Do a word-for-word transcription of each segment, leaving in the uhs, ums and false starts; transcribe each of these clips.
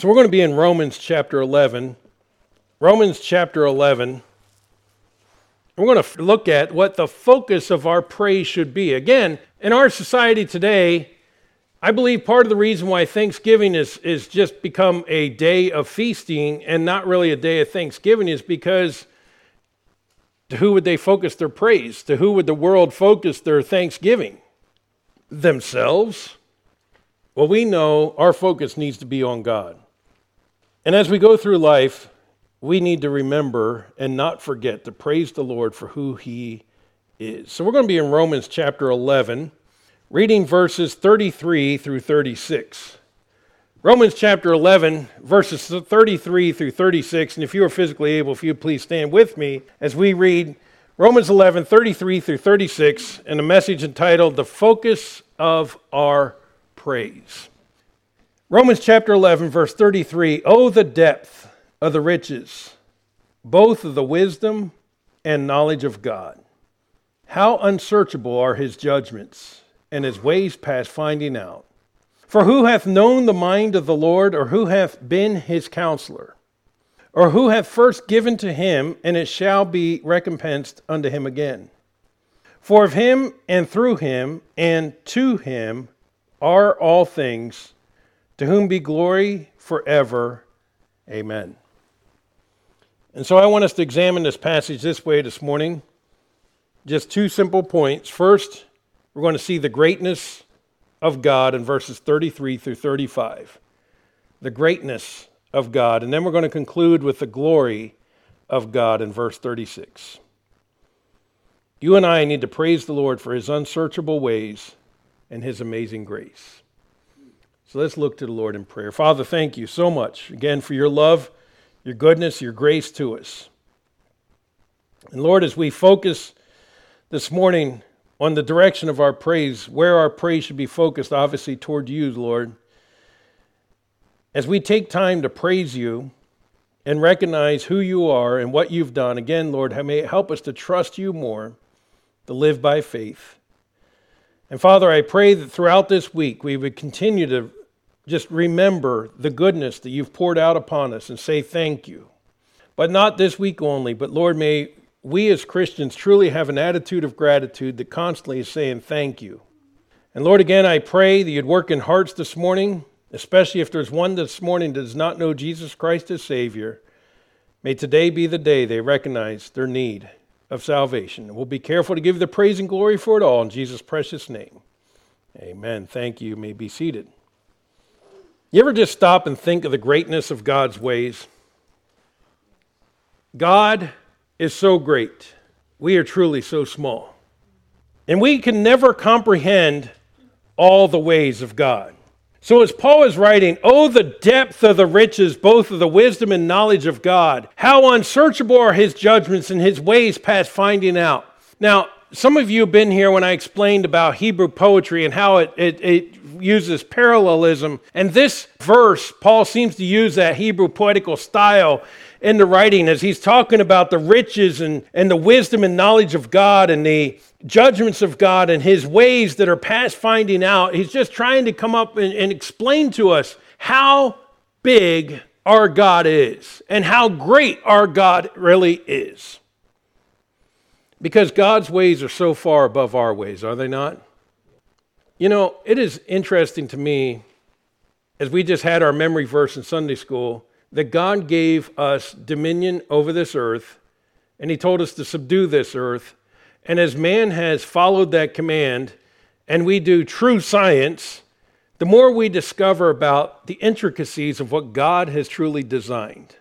So we're going to be in Romans chapter eleven. Romans chapter eleven. We're going to look at what the focus of our praise should be. Again, in our society today, I believe part of the reason why Thanksgiving is, is just become a day of feasting and not really a day of Thanksgiving is because to who would they focus their praise? To who would the world focus their thanksgiving? Themselves? Well, we know our focus needs to be on God. And as we go through life, we need to remember and not forget to praise the Lord for who he is. So we're going to be in Romans chapter eleven, reading verses thirty-three through thirty-six. Romans chapter eleven, verses thirty-three through thirty-six. And if you are physically able, if you would please stand with me as we read Romans eleven, thirty-three through thirty-six, and a message entitled, The Focus of Our Praise. Romans chapter eleven, verse thirty-three, Oh, the depth of the riches, both of the wisdom and knowledge of God. How unsearchable are his judgments, and his ways past finding out. For who hath known the mind of the Lord, or who hath been his counselor? Or who hath first given to him, and it shall be recompensed unto him again? For of him, and through him, and to him are all things, to whom be glory forever. Amen. And so I want us to examine this passage this way this morning. Just two simple points. First, we're going to see the greatness of God in verses thirty-three through thirty-five. The greatness of God. And then we're going to conclude with the glory of God in verse thirty-six. You and I need to praise the Lord for his unsearchable ways and his amazing grace. So let's look to the Lord in prayer. Father, thank you so much again for your love, your goodness, your grace to us. And Lord, as we focus this morning on the direction of our praise, where our praise should be focused, obviously toward you, Lord. As we take time to praise you and recognize who you are and what you've done, again, Lord, may it help us to trust you more, to live by faith. And Father, I pray that throughout this week we would continue to just remember the goodness that you've poured out upon us and say thank you. But not this week only, but Lord, may we as Christians truly have an attitude of gratitude that constantly is saying thank you. And Lord, again, I pray that you'd work in hearts this morning, especially if there's one this morning that does not know Jesus Christ as Savior. May today be the day they recognize their need of salvation. And we'll be careful to give the praise and glory for it all in Jesus' precious name. Amen. Thank you. You may be seated. You ever just stop and think of the greatness of God's ways? God is so great. We are truly so small. And we can never comprehend all the ways of God. So as Paul is writing, Oh, the depth of the riches, both of the wisdom and knowledge of God. How unsearchable are his judgments and his ways past finding out. Now, some of you have been here when I explained about Hebrew poetry and how it, it, it uses parallelism. And this verse, Paul seems to use that Hebrew poetical style in the writing as he's talking about the riches and, and the wisdom and knowledge of God and the judgments of God and his ways that are past finding out. He's just trying to come up and, and explain to us how big our God is and how great our God really is. Because God's ways are so far above our ways, are they not? You know, it is interesting to me, as we just had our memory verse in Sunday school, that God gave us dominion over this earth, and he told us to subdue this earth. And as man has followed that command, and we do true science, the more we discover about the intricacies of what God has truly designed.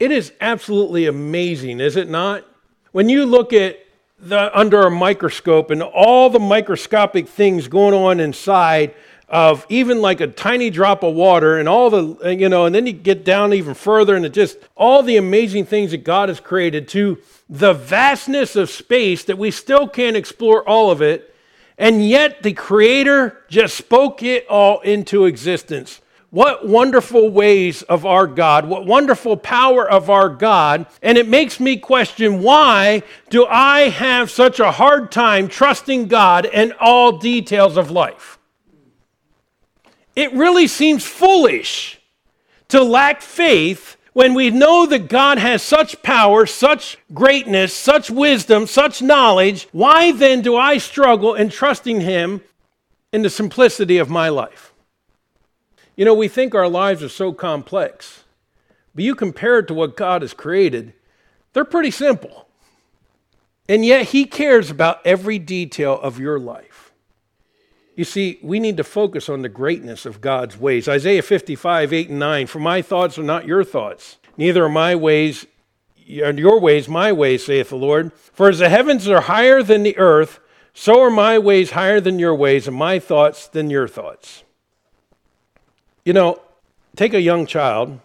It is absolutely amazing, is it not? When you look at the under a microscope and all the microscopic things going on inside of even like a tiny drop of water and all the, you know, and then you get down even further and it just, all the amazing things that God has created to the vastness of space that we still can't explore all of it. And yet the Creator just spoke it all into existence. What wonderful ways of our God, what wonderful power of our God. And it makes me question, why do I have such a hard time trusting God in all details of life? It really seems foolish to lack faith when we know that God has such power, such greatness, such wisdom, such knowledge? Why then do I struggle in trusting Him in the simplicity of my life? You know, we think our lives are so complex, but you compare it to what God has created, they're pretty simple. And yet He cares about every detail of your life. You see, we need to focus on the greatness of God's ways. Isaiah fifty-five, eight and nine, "For my thoughts are not your thoughts, neither are my ways, your ways my ways, saith the Lord. For as the heavens are higher than the earth, so are my ways higher than your ways, and my thoughts than your thoughts." You know, take a young child.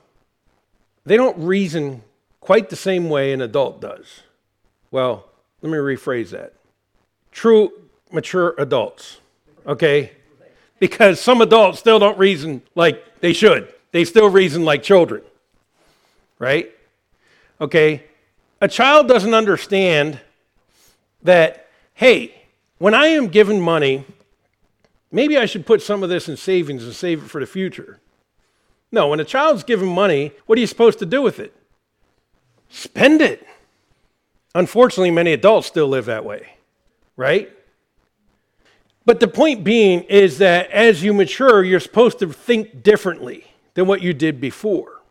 They don't reason quite the same way an adult does. Well, let me rephrase that. True, mature adults, okay? Because some adults still don't reason like they should. They still reason like children, right? Okay, a child doesn't understand that, hey, when I am given money, maybe I should put some of this in savings and save it for the future. No, when a child's given money, what are you supposed to do with it? Spend it. Unfortunately, many adults still live that way, right? But the point being is that as you mature, you're supposed to think differently than what you did before.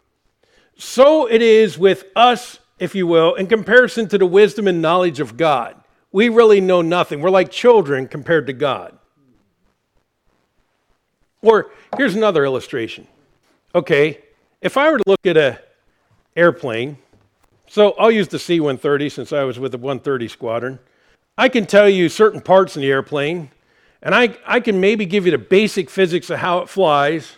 So it is with us, if you will, in comparison to the wisdom and knowledge of God. We really know nothing. We're like children compared to God. Or here's another illustration. Okay, if I were to look at an airplane, so I'll use the C one thirty since I was with the one thirty squadron. I can tell you certain parts in the airplane, and I, I can maybe give you the basic physics of how it flies.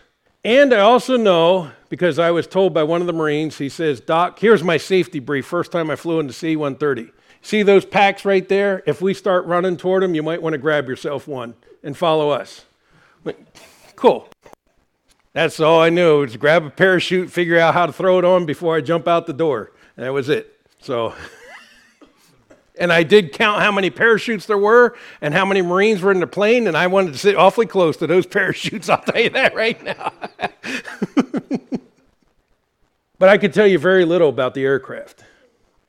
And I also know, because I was told by one of the Marines, he says, "Doc, here's my safety brief first time I flew in the C one thirty. See those packs right there? If we start running toward them, you might want to grab yourself one and follow us." Cool. That's all I knew, was grab a parachute, figure out how to throw it on before I jump out the door. And that was it. So, and I did count how many parachutes there were and how many Marines were in the plane, and I wanted to sit awfully close to those parachutes. I'll tell you that right now. But I could tell you very little about the aircraft.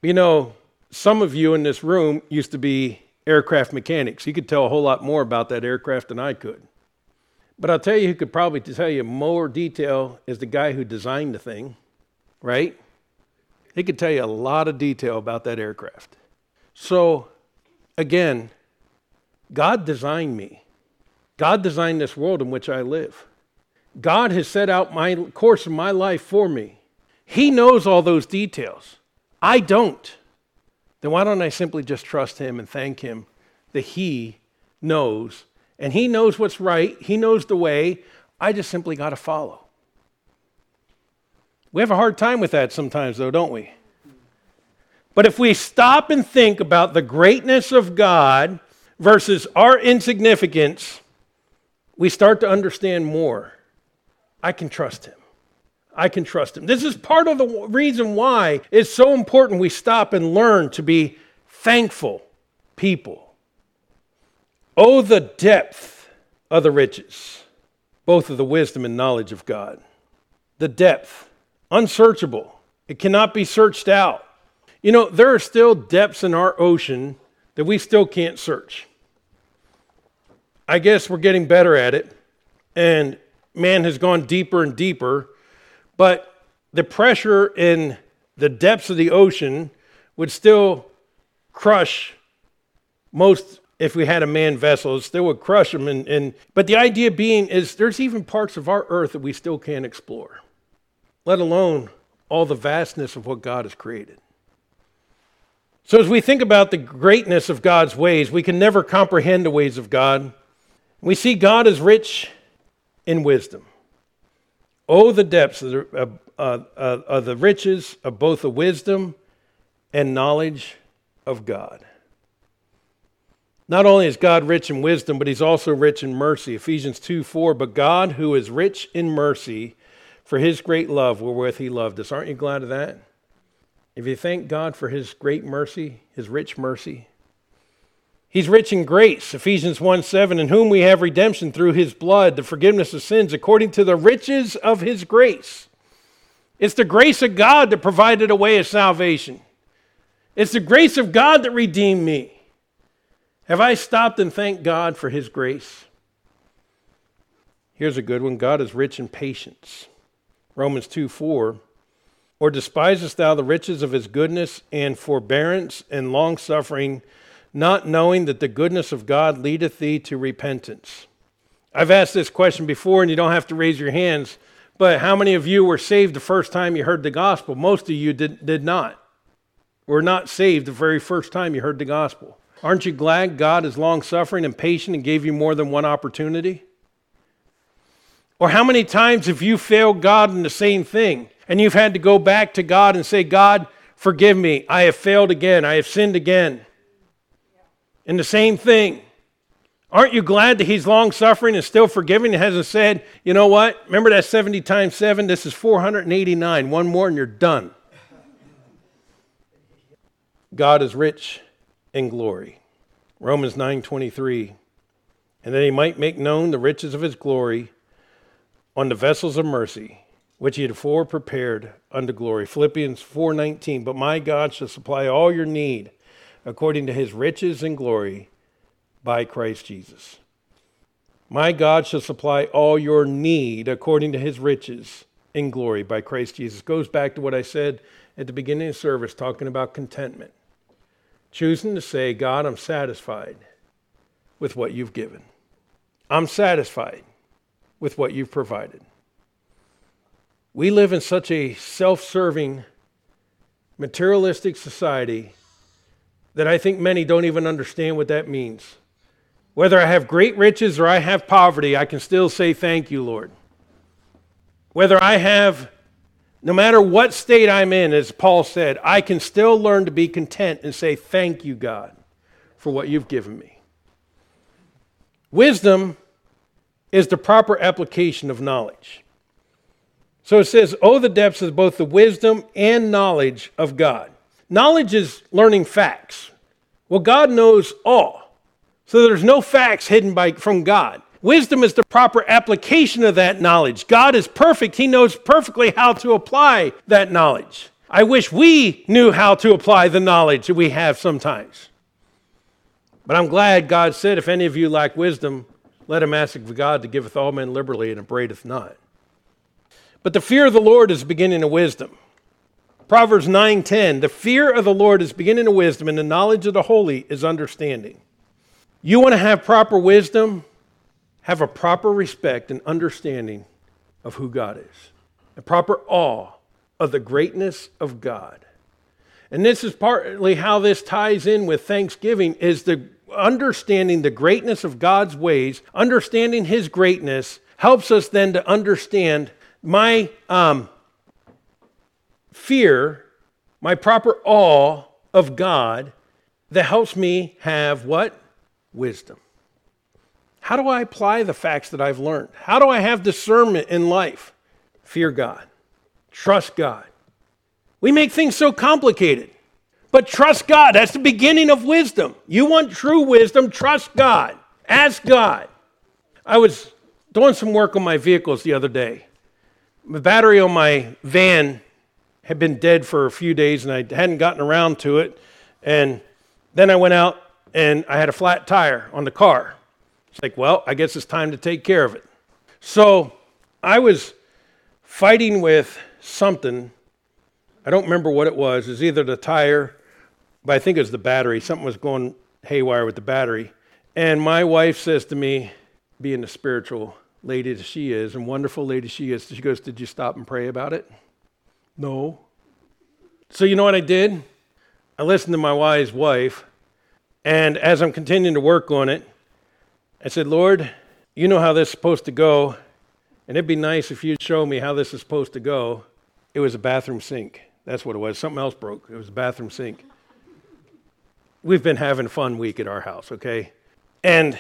You know, some of you in this room used to be aircraft mechanics. You could tell a whole lot more about that aircraft than I could. But I'll tell you who could probably tell you more detail is the guy who designed the thing, right? He could tell you a lot of detail about that aircraft. So, again, God designed me. God designed this world in which I live. God has set out my course of my life for me. He knows all those details. I don't. Then why don't I simply just trust Him and thank Him that He knows? And He knows what's right. He knows the way. I just simply got to follow. We have a hard time with that sometimes, though, don't we? But if we stop and think about the greatness of God versus our insignificance, we start to understand more. I can trust Him. I can trust Him. This is part of the reason why it's so important we stop and learn to be thankful people. Oh, the depth of the riches, both of the wisdom and knowledge of God. The depth, unsearchable. It cannot be searched out. You know, there are still depths in our ocean that we still can't search. I guess we're getting better at it, and man has gone deeper and deeper, but the pressure in the depths of the ocean would still crush most. If we had a manned vessel, it still would crush them. And, and, but the idea being is there's even parts of our earth that we still can't explore, let alone all the vastness of what God has created. So as we think about the greatness of God's ways, we can never comprehend the ways of God. We see God is rich in wisdom. Oh, the depths of the, of, uh, uh, of the riches of both the wisdom and knowledge of God. Not only is God rich in wisdom, but He's also rich in mercy. Ephesians two four, "But God, who is rich in mercy, for His great love wherewith He loved us." Aren't you glad of that? If you thank God for His great mercy, His rich mercy. He's rich in grace. Ephesians one seven, "In whom we have redemption through His blood, the forgiveness of sins, according to the riches of His grace." It's the grace of God that provided a way of salvation. It's the grace of God that redeemed me. Have I stopped and thanked God for his grace? Here's a good one. God is rich in patience. Romans two four. Or despisest thou the riches of his goodness and forbearance and long-suffering, not knowing that the goodness of God leadeth thee to repentance? I've asked this question before, and you don't have to raise your hands, but how many of you were saved the first time you heard the gospel? Most of you did, did not. Were not saved the very first time you heard the gospel. Aren't you glad God is long-suffering and patient and gave you more than one opportunity? Or how many times have you failed God in the same thing, and you've had to go back to God and say, God, forgive me. I have failed again. I have sinned again. And the same thing. Aren't you glad that he's long-suffering and still forgiving and hasn't said, you know what? Remember that seventy times seven? This is four hundred eighty-nine. One more and you're done. God is rich in glory. Romans nine twenty-three. And that he might make known the riches of his glory on the vessels of mercy, which he had afore prepared unto glory. Philippians four nineteen. But my God shall supply all your need according to his riches and glory by Christ Jesus. My God shall supply all your need according to his riches and glory by Christ Jesus. Goes back to what I said at the beginning of the service, talking about contentment. Choosing to say, God, I'm satisfied with what you've given. I'm satisfied with what you've provided. We live in such a self-serving, materialistic society that I think many don't even understand what that means. Whether I have great riches or I have poverty, I can still say thank you, Lord. Whether I have, no matter what state I'm in, as Paul said, I can still learn to be content and say thank you, God, for what you've given me. Wisdom is the proper application of knowledge. So it says, oh, the depths of both the wisdom and knowledge of God. Knowledge is learning facts. Well, God knows all. So there's no facts hidden by, from God. Wisdom is the proper application of that knowledge. God is perfect. He knows perfectly how to apply that knowledge. I wish we knew how to apply the knowledge that we have sometimes. But I'm glad God said, if any of you lack wisdom, let him ask of God that giveth all men liberally and upbraideth not. But the fear of the Lord is the beginning of wisdom. Proverbs nine ten, the fear of the Lord is beginning of wisdom, and the knowledge of the holy is understanding. You want to have proper wisdom? Have a proper respect and understanding of who God is. A proper awe of the greatness of God. And this is partly how this ties in with Thanksgiving, is the understanding the greatness of God's ways. Understanding his greatness helps us then to understand my um. fear, my proper awe of God that helps me have what? Wisdom. How do I apply the facts that I've learned? How do I have discernment in life? Fear God. Trust God. We make things so complicated, but trust God. That's the beginning of wisdom. You want true wisdom, trust God. Ask God. I was doing some work on my vehicles the other day. The battery on my van had been dead for a few days and I hadn't gotten around to it. And then I went out and I had a flat tire on the car. It's like, well, I guess it's time to take care of it. So I was fighting with something. I don't remember what it was. It was either the tire, but I think it was the battery. Something was going haywire with the battery. And my wife says to me, being the spiritual lady that she is and wonderful lady she is, she goes, did you stop and pray about it? No. So you know what I did? I listened to my wise wife, and as I'm continuing to work on it, I said, Lord, you know how this is supposed to go, and it'd be nice if you'd show me how this is supposed to go. It was a bathroom sink. That's what it was. Something else broke. It was a bathroom sink. We've been having a fun week at our house, okay? And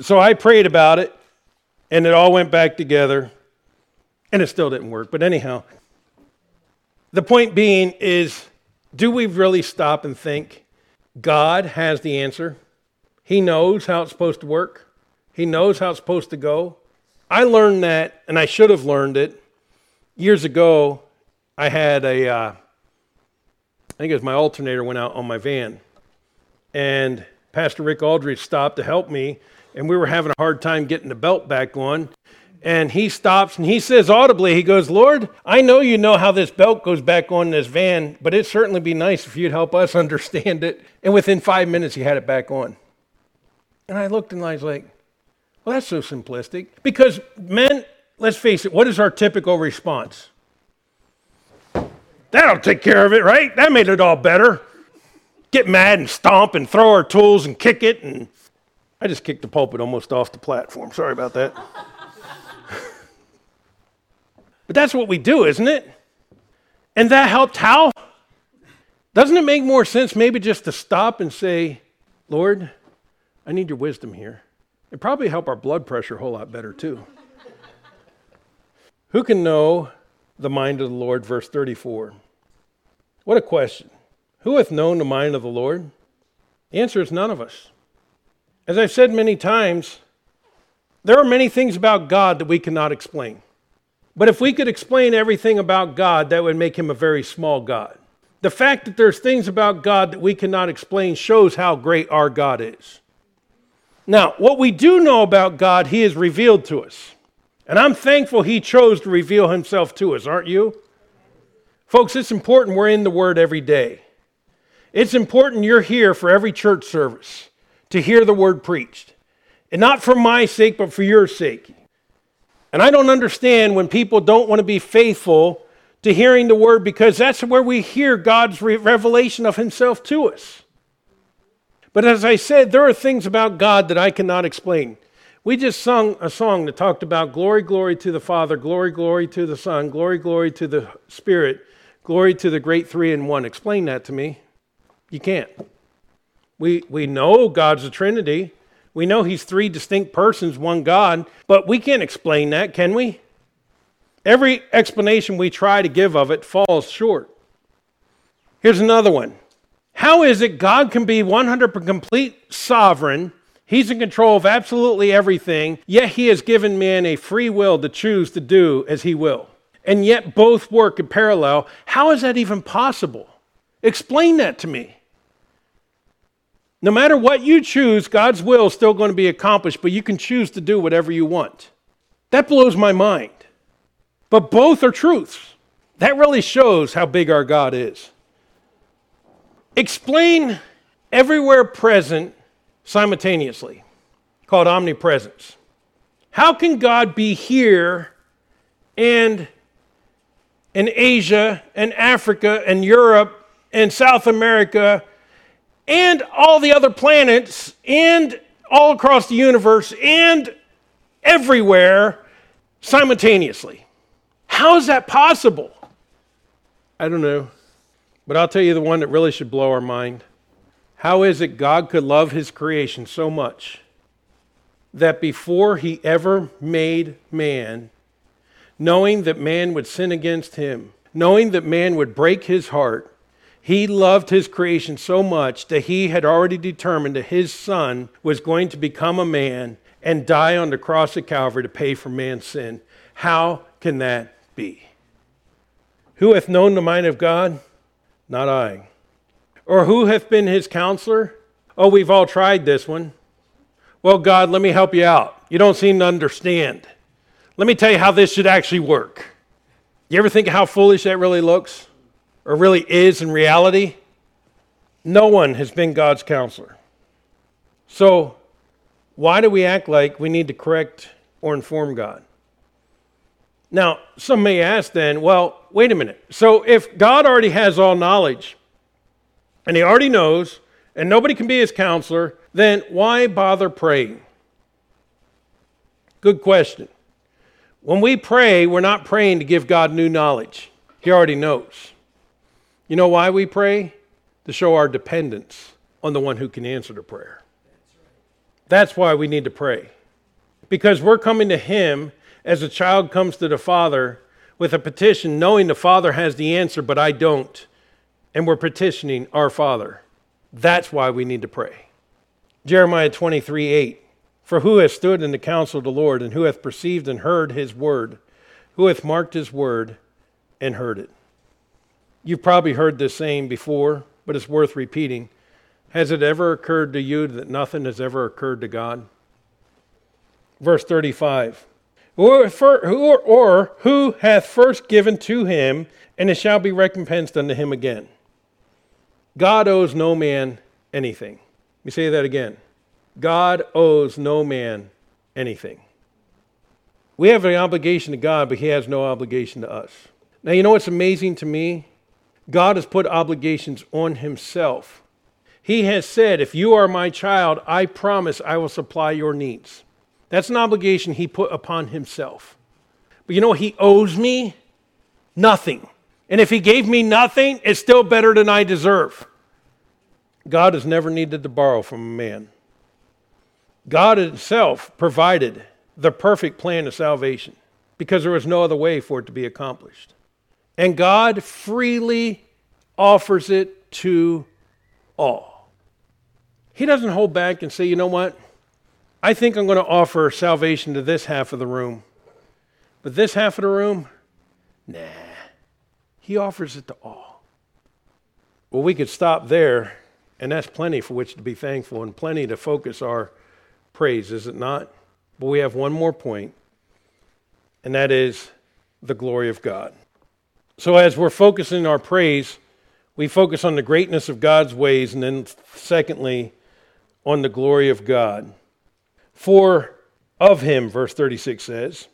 so I prayed about it, and it all went back together, and it still didn't work, but anyhow. The point being is, do we really stop and think God has the answer? He knows how it's supposed to work. He knows how it's supposed to go. I learned that, and I should have learned it years ago I had a, uh, I think it was my alternator went out on my van, and Pastor Rick Aldridge stopped to help me, and we were having a hard time getting the belt back on, and he stops and he says audibly, he goes, "Lord, I know you know how this belt goes back on this van, but it'd certainly be nice if you'd help us understand it." And within five minutes, he had it back on. And I looked and I was like, well, that's so simplistic. Because men, let's face it, what is our typical response? That'll take care of it, right? That made it all better. Get mad and stomp and throw our tools and kick it. And I just kicked the pulpit almost off the platform. Sorry about that. But that's what we do, isn't it? And that helped how? Doesn't it make more sense maybe just to stop and say, "Lord, I need your wisdom here." It'd probably help our blood pressure a whole lot better too. Who can know the mind of the Lord? Verse thirty-four. What a question. Who hath known the mind of the Lord? The answer is none of us. As I've said many times, there are many things about God that we cannot explain. But if we could explain everything about God, that would make him a very small God. The fact that there's things about God that we cannot explain shows how great our God is. Now, what we do know about God, he has revealed to us. And I'm thankful he chose to reveal himself to us, aren't you? Folks, it's important we're in the Word every day. It's important you're here for every church service to hear the Word preached. And not for my sake, but for your sake. And I don't understand when people don't want to be faithful to hearing the Word, because that's where we hear God's revelation of himself to us. But as I said, there are things about God that I cannot explain. We just sung a song that talked about glory, glory to the Father, glory, glory to the Son, glory, glory to the Spirit, glory to the great three in one. Explain that to me. You can't. We, we know God's a Trinity. We know he's three distinct persons, one God, but we can't explain that, can we? Every explanation we try to give of it falls short. Here's another one. How is it God can be one hundred percent complete sovereign? He's in control of absolutely everything, yet he has given man a free will to choose to do as he will. And yet both work in parallel. How is that even possible? Explain that to me. No matter what you choose, God's will is still going to be accomplished, but you can choose to do whatever you want. That blows my mind. But both are truths. That really shows how big our God is. Explain everywhere present simultaneously, called omnipresence. How can God be here and in Asia and Africa and Europe and South America and all the other planets and all across the universe and everywhere simultaneously? How is that possible? I don't know. But I'll tell you the one that really should blow our mind. How is it God could love his creation so much that before he ever made man, knowing that man would sin against him, knowing that man would break his heart, he loved his creation so much that he had already determined that his son was going to become a man and die on the cross of Calvary to pay for man's sin? How can that be? Who hath known the mind of God? Not I. Or who hath been his counselor? Oh, we've all tried this one. Well, God, let me help you out. You don't seem to understand. Let me tell you how this should actually work. You ever think of how foolish that really looks? Or really is in reality? No one has been God's counselor. So, why do we act like we need to correct or inform God? Now, some may ask then, well, wait a minute. So if God already has all knowledge, and he already knows, and nobody can be his counselor, then why bother praying? Good question. When we pray, we're not praying to give God new knowledge. He already knows. You know why we pray? To show our dependence on the one who can answer the prayer. That's why we need to pray. Because we're coming to him as a child comes to the Father with a petition, knowing the Father has the answer, but I don't. And we're petitioning our Father. That's why we need to pray. Jeremiah twenty-three eight. For who hath stood in the counsel of the Lord, and who hath perceived and heard his word? Who hath marked his word and heard it? You've probably heard this saying before, but it's worth repeating. Has it ever occurred to you that nothing has ever occurred to God? Verse thirty-five. Or, for, or, or who hath first given to him, and it shall be recompensed unto him again. God owes no man anything. Let me say that again. God owes no man anything. We have an obligation to God, but he has no obligation to us. Now, you know what's amazing to me? God has put obligations on himself. He has said, if you are my child, I promise I will supply your needs. That's an obligation he put upon himself. But you know what? He owes me nothing. And if he gave me nothing, it's still better than I deserve. God has never needed to borrow from a man. God himself provided the perfect plan of salvation because there was no other way for it to be accomplished. And God freely offers it to all. He doesn't hold back and say, you know what? I think I'm going to offer salvation to this half of the room. But this half of the room, nah. He offers it to all. Well, we could stop there, and that's plenty for which to be thankful and plenty to focus our praise, is it not? But we have one more point, and that is the glory of God. So as we're focusing our praise, we focus on the greatness of God's ways, and then secondly, on the glory of God. For of him, verse thirty-six says,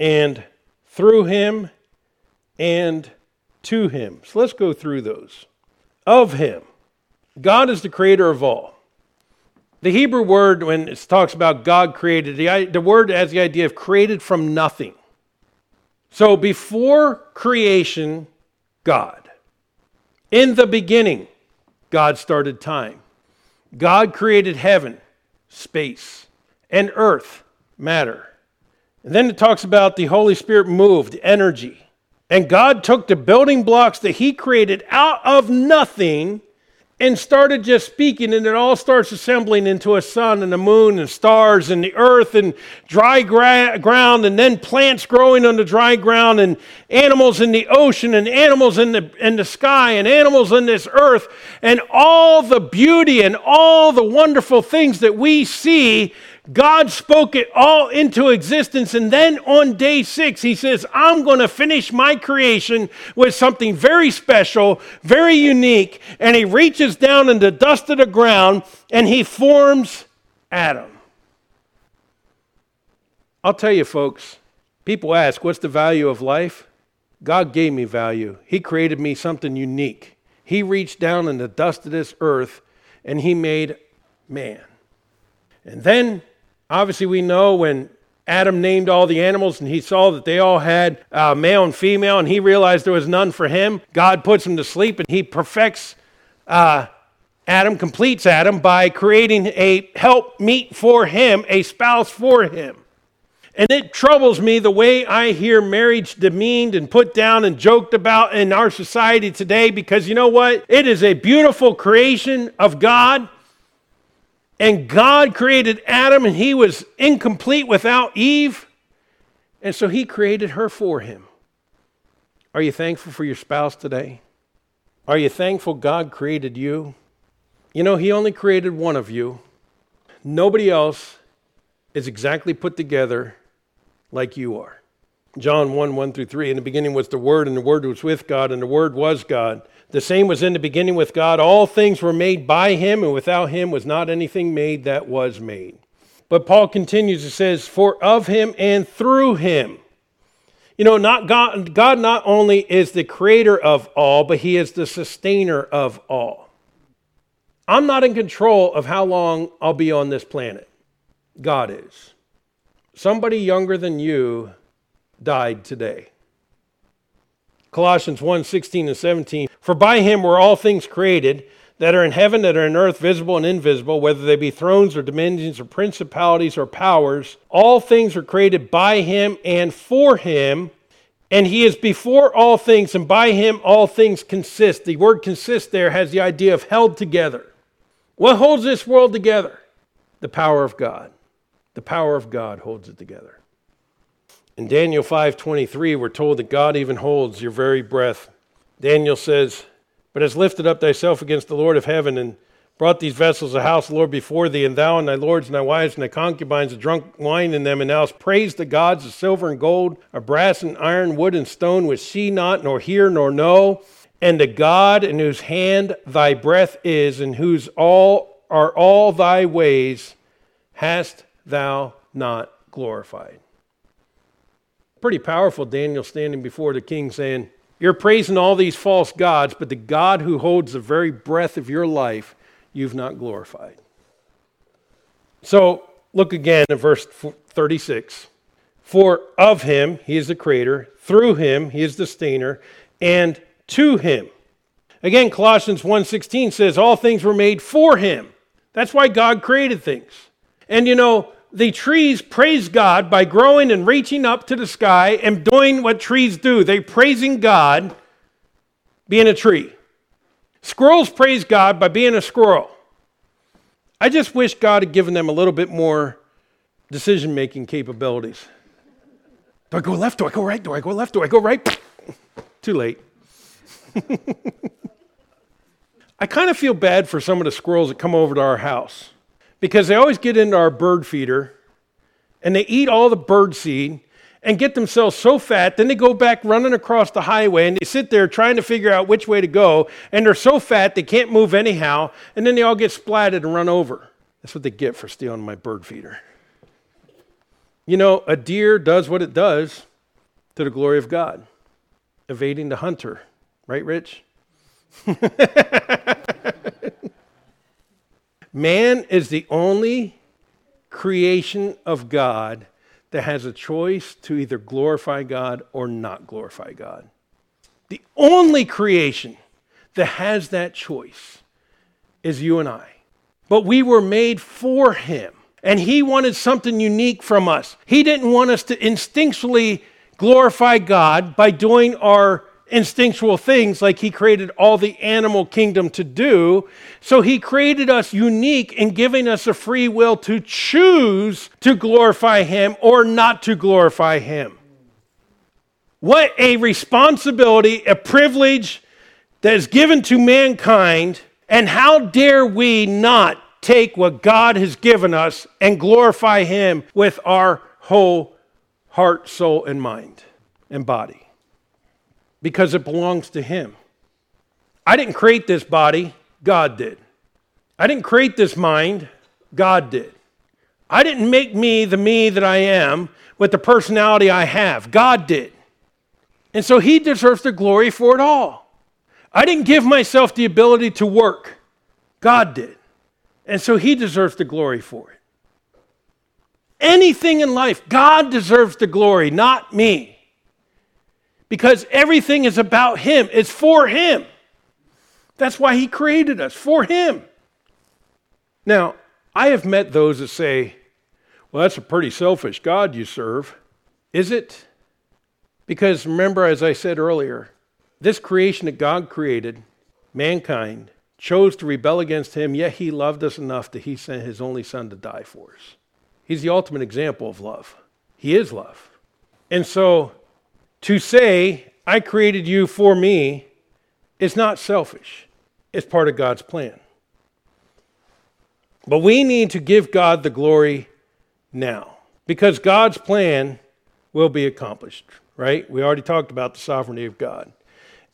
and through him and to him. So let's go through those. Of him. God is the creator of all. The Hebrew word, when it talks about God created, the, the word has the idea of created from nothing. So before creation, God. In the beginning, God started time. God created heaven, space, and earth, matter. And then it talks about the Holy Spirit moved, energy. And God took the building blocks that he created out of nothing and started just speaking, and it all starts assembling into a sun and the moon and stars and the earth and dry gra- ground and then plants growing on the dry ground and animals in the ocean and animals in the, in the sky and animals in this earth and all the beauty and all the wonderful things that we see. God spoke it all into existence, and then on day six, he says, I'm going to finish my creation with something very special, very unique, and he reaches down in the dust of the ground, and he forms Adam. I'll tell you, folks, people ask, what's the value of life? God gave me value. He created me something unique. He reached down in the dust of this earth, and he made man. And then obviously, we know when Adam named all the animals and he saw that they all had uh, male and female, and he realized there was none for him. God puts him to sleep, and he perfects uh, Adam, completes Adam by creating a helpmeet for him, a spouse for him. And it troubles me the way I hear marriage demeaned and put down and joked about in our society today, because you know what? It is a beautiful creation of God. And God created Adam, and he was incomplete without Eve. And so he created her for him. Are you thankful for your spouse today? Are you thankful God created you? You know, he only created one of you. Nobody else is exactly put together like you are. John one, one through three, in the beginning was the Word, and the Word was with God, and the Word was God. The same was in the beginning with God. All things were made by him, and without him was not anything made that was made. But Paul continues, it says, for of him and through him. You know, not God, God not only is the creator of all, but he is the sustainer of all. I'm not in control of how long I'll be on this planet. God is. Somebody younger than you died today. Colossians one, sixteen and seventeen, for by him were all things created that are in heaven, that are in earth, visible and invisible, whether they be thrones or dominions or principalities or powers. All things are created by him and for him, and he is before all things, and by him all things consist. The word consist there has the idea of held together. What holds this world together? The power of God. The power of God holds it together. In Daniel five twenty-three, we're told that God even holds your very breath Daniel says, "But has lifted up thyself against the Lord of heaven, and brought these vessels of the house, Lord, before thee, and thou and thy lords and thy wives and thy concubines have drunk wine in them, and thou hast praised the gods of silver and gold, of brass and iron, wood and stone, which see not, nor hear, nor know, and the God in whose hand thy breath is, and whose all are all thy ways, hast thou not glorified." Pretty powerful, Daniel standing before the king saying, "You're praising all these false gods, but the God who holds the very breath of your life, you've not glorified." So look again at verse thirty-six. "For of him, he is the creator, through him, he is the sustainer, and to him." Again, Colossians one sixteen says, all things were made for him. That's why God created things. And you know, the trees praise God by growing and reaching up to the sky and doing what trees do. They're praising God being a tree. Squirrels praise God by being a squirrel. I just wish God had given them a little bit more decision-making capabilities. Do I go left? Do I go right? Do I go left? Do I go right? Too late. I kind of feel bad for some of the squirrels that come over to our house because they always get into our bird feeder and they eat all the bird seed and get themselves so fat, then they go back running across the highway and they sit there trying to figure out which way to go, and they're so fat they can't move anyhow, and then they all get splatted and run over. That's what they get for stealing my bird feeder. You know, a deer does what it does to the glory of God, evading the hunter. Right, Rich? Man is the only creation of God that has a choice to either glorify God or not glorify God. The only creation that has that choice is you and I. But we were made for him, and he wanted something unique from us. He didn't want us to instinctually glorify God by doing our instinctual things like he created all the animal kingdom to do. So he created us unique in giving us a free will to choose to glorify him or not to glorify him. What a responsibility, a privilege that is given to mankind, and how dare we not take what God has given us and glorify him with our whole heart, soul, and mind and body. Because it belongs to him. I didn't create this body, God did. I didn't create this mind, God did. I didn't make me the me that I am with the personality I have, God did. And so he deserves the glory for it all. I didn't give myself the ability to work, God did. And so he deserves the glory for it. Anything in life, God deserves the glory, not me. Because everything is about him. It's for him. That's why he created us, for him. Now, I have met those that say, well, that's a pretty selfish God you serve. Is it? Because remember, as I said earlier, this creation that God created, mankind, chose to rebel against him, yet he loved us enough that he sent his only son to die for us. He's the ultimate example of love. He is love. And so, to say, I created you for me, is not selfish. It's part of God's plan. But we need to give God the glory now, because God's plan will be accomplished, right? We already talked about the sovereignty of God.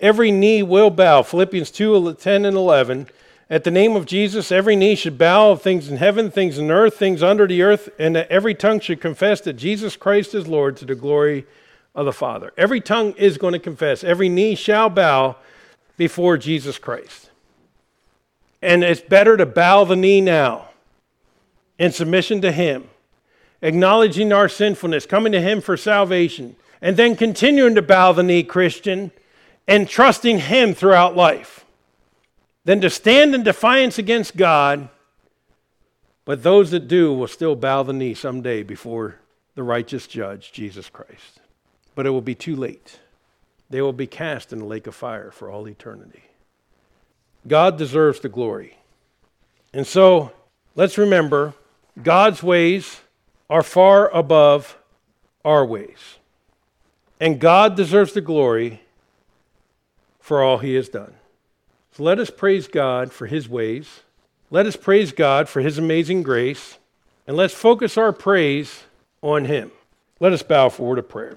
Every knee will bow, Philippians two, ten and eleven. At the name of Jesus, every knee should bow of things in heaven, things in earth, things under the earth, and that every tongue should confess that Jesus Christ is Lord to the glory of God. Of the Father. Every tongue is going to confess. Every knee shall bow before Jesus Christ. And it's better to bow the knee now in submission to him, acknowledging our sinfulness, coming to him for salvation, and then continuing to bow the knee, Christian, and trusting him throughout life, than to stand in defiance against God. But those that do will still bow the knee someday before the righteous judge, Jesus Christ. But it will be too late. They will be cast in the lake of fire for all eternity. God deserves the glory. And so, let's remember, God's ways are far above our ways. And God deserves the glory for all he has done. So let us praise God for his ways. Let us praise God for his amazing grace. And let's focus our praise on him. Let us bow forward to prayer.